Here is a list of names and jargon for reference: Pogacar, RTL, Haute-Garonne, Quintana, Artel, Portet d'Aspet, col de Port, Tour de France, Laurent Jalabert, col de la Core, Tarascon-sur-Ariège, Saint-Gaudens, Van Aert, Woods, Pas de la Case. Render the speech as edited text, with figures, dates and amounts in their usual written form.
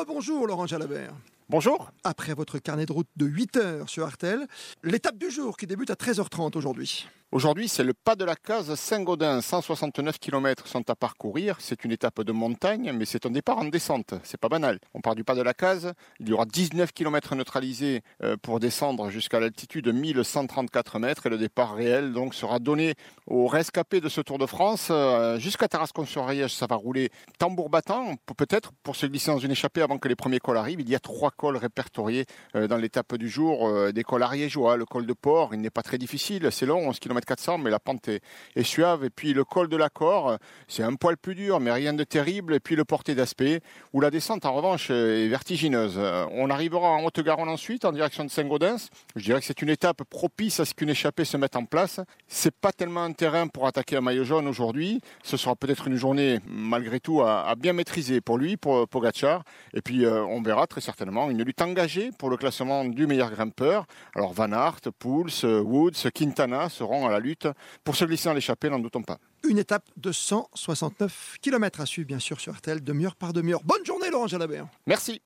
Rebonjour Laurent Jalabert. Bonjour. Après votre carnet de route de 8 heures sur Artel, l'étape du jour qui débute à 13h30 aujourd'hui. Aujourd'hui, c'est le Pas de la Case Saint-Gaudens. 169 km sont à parcourir. C'est une étape de montagne, mais c'est un départ en descente. C'est pas banal. On part du Pas de la Case. Il y aura 19 km neutralisés pour descendre jusqu'à l'altitude de 1134 mètres. Et le départ réel donc sera donné aux rescapés de ce Tour de France. Jusqu'à Tarascon-sur-Ariège, ça va rouler tambour battant. Peut-être pour se glisser dans une échappée avant que les premiers cols arrivent. Il y a 3 cols répertoriés dans l'étape du jour. Des cols ariégeois. Le col de Port, il n'est pas très difficile. C'est long, 11 km. 400, mais la pente est suave. Et puis le col de la Core, c'est un poil plus dur, mais rien de terrible. Et puis le Portet d'Aspet, où la descente en revanche est vertigineuse. On arrivera en Haute-Garonne ensuite, en direction de Saint-Gaudens. Je dirais que c'est une étape propice à ce qu'une échappée se mette en place. C'est pas tellement un terrain pour attaquer un maillot jaune aujourd'hui. Ce sera peut-être une journée, malgré tout, à bien maîtriser pour lui, pour Pogacar. Et puis on verra très certainement une lutte engagée pour le classement du meilleur grimpeur. Alors Van Aert, Woods, Quintana seront à la lutte pour se glisser dans l'échappée, n'en doutons pas. Une étape de 169 km à suivre, bien sûr, sur RTL, demi-heure par demi-heure. Bonne journée, Laurent Jalabert. Merci.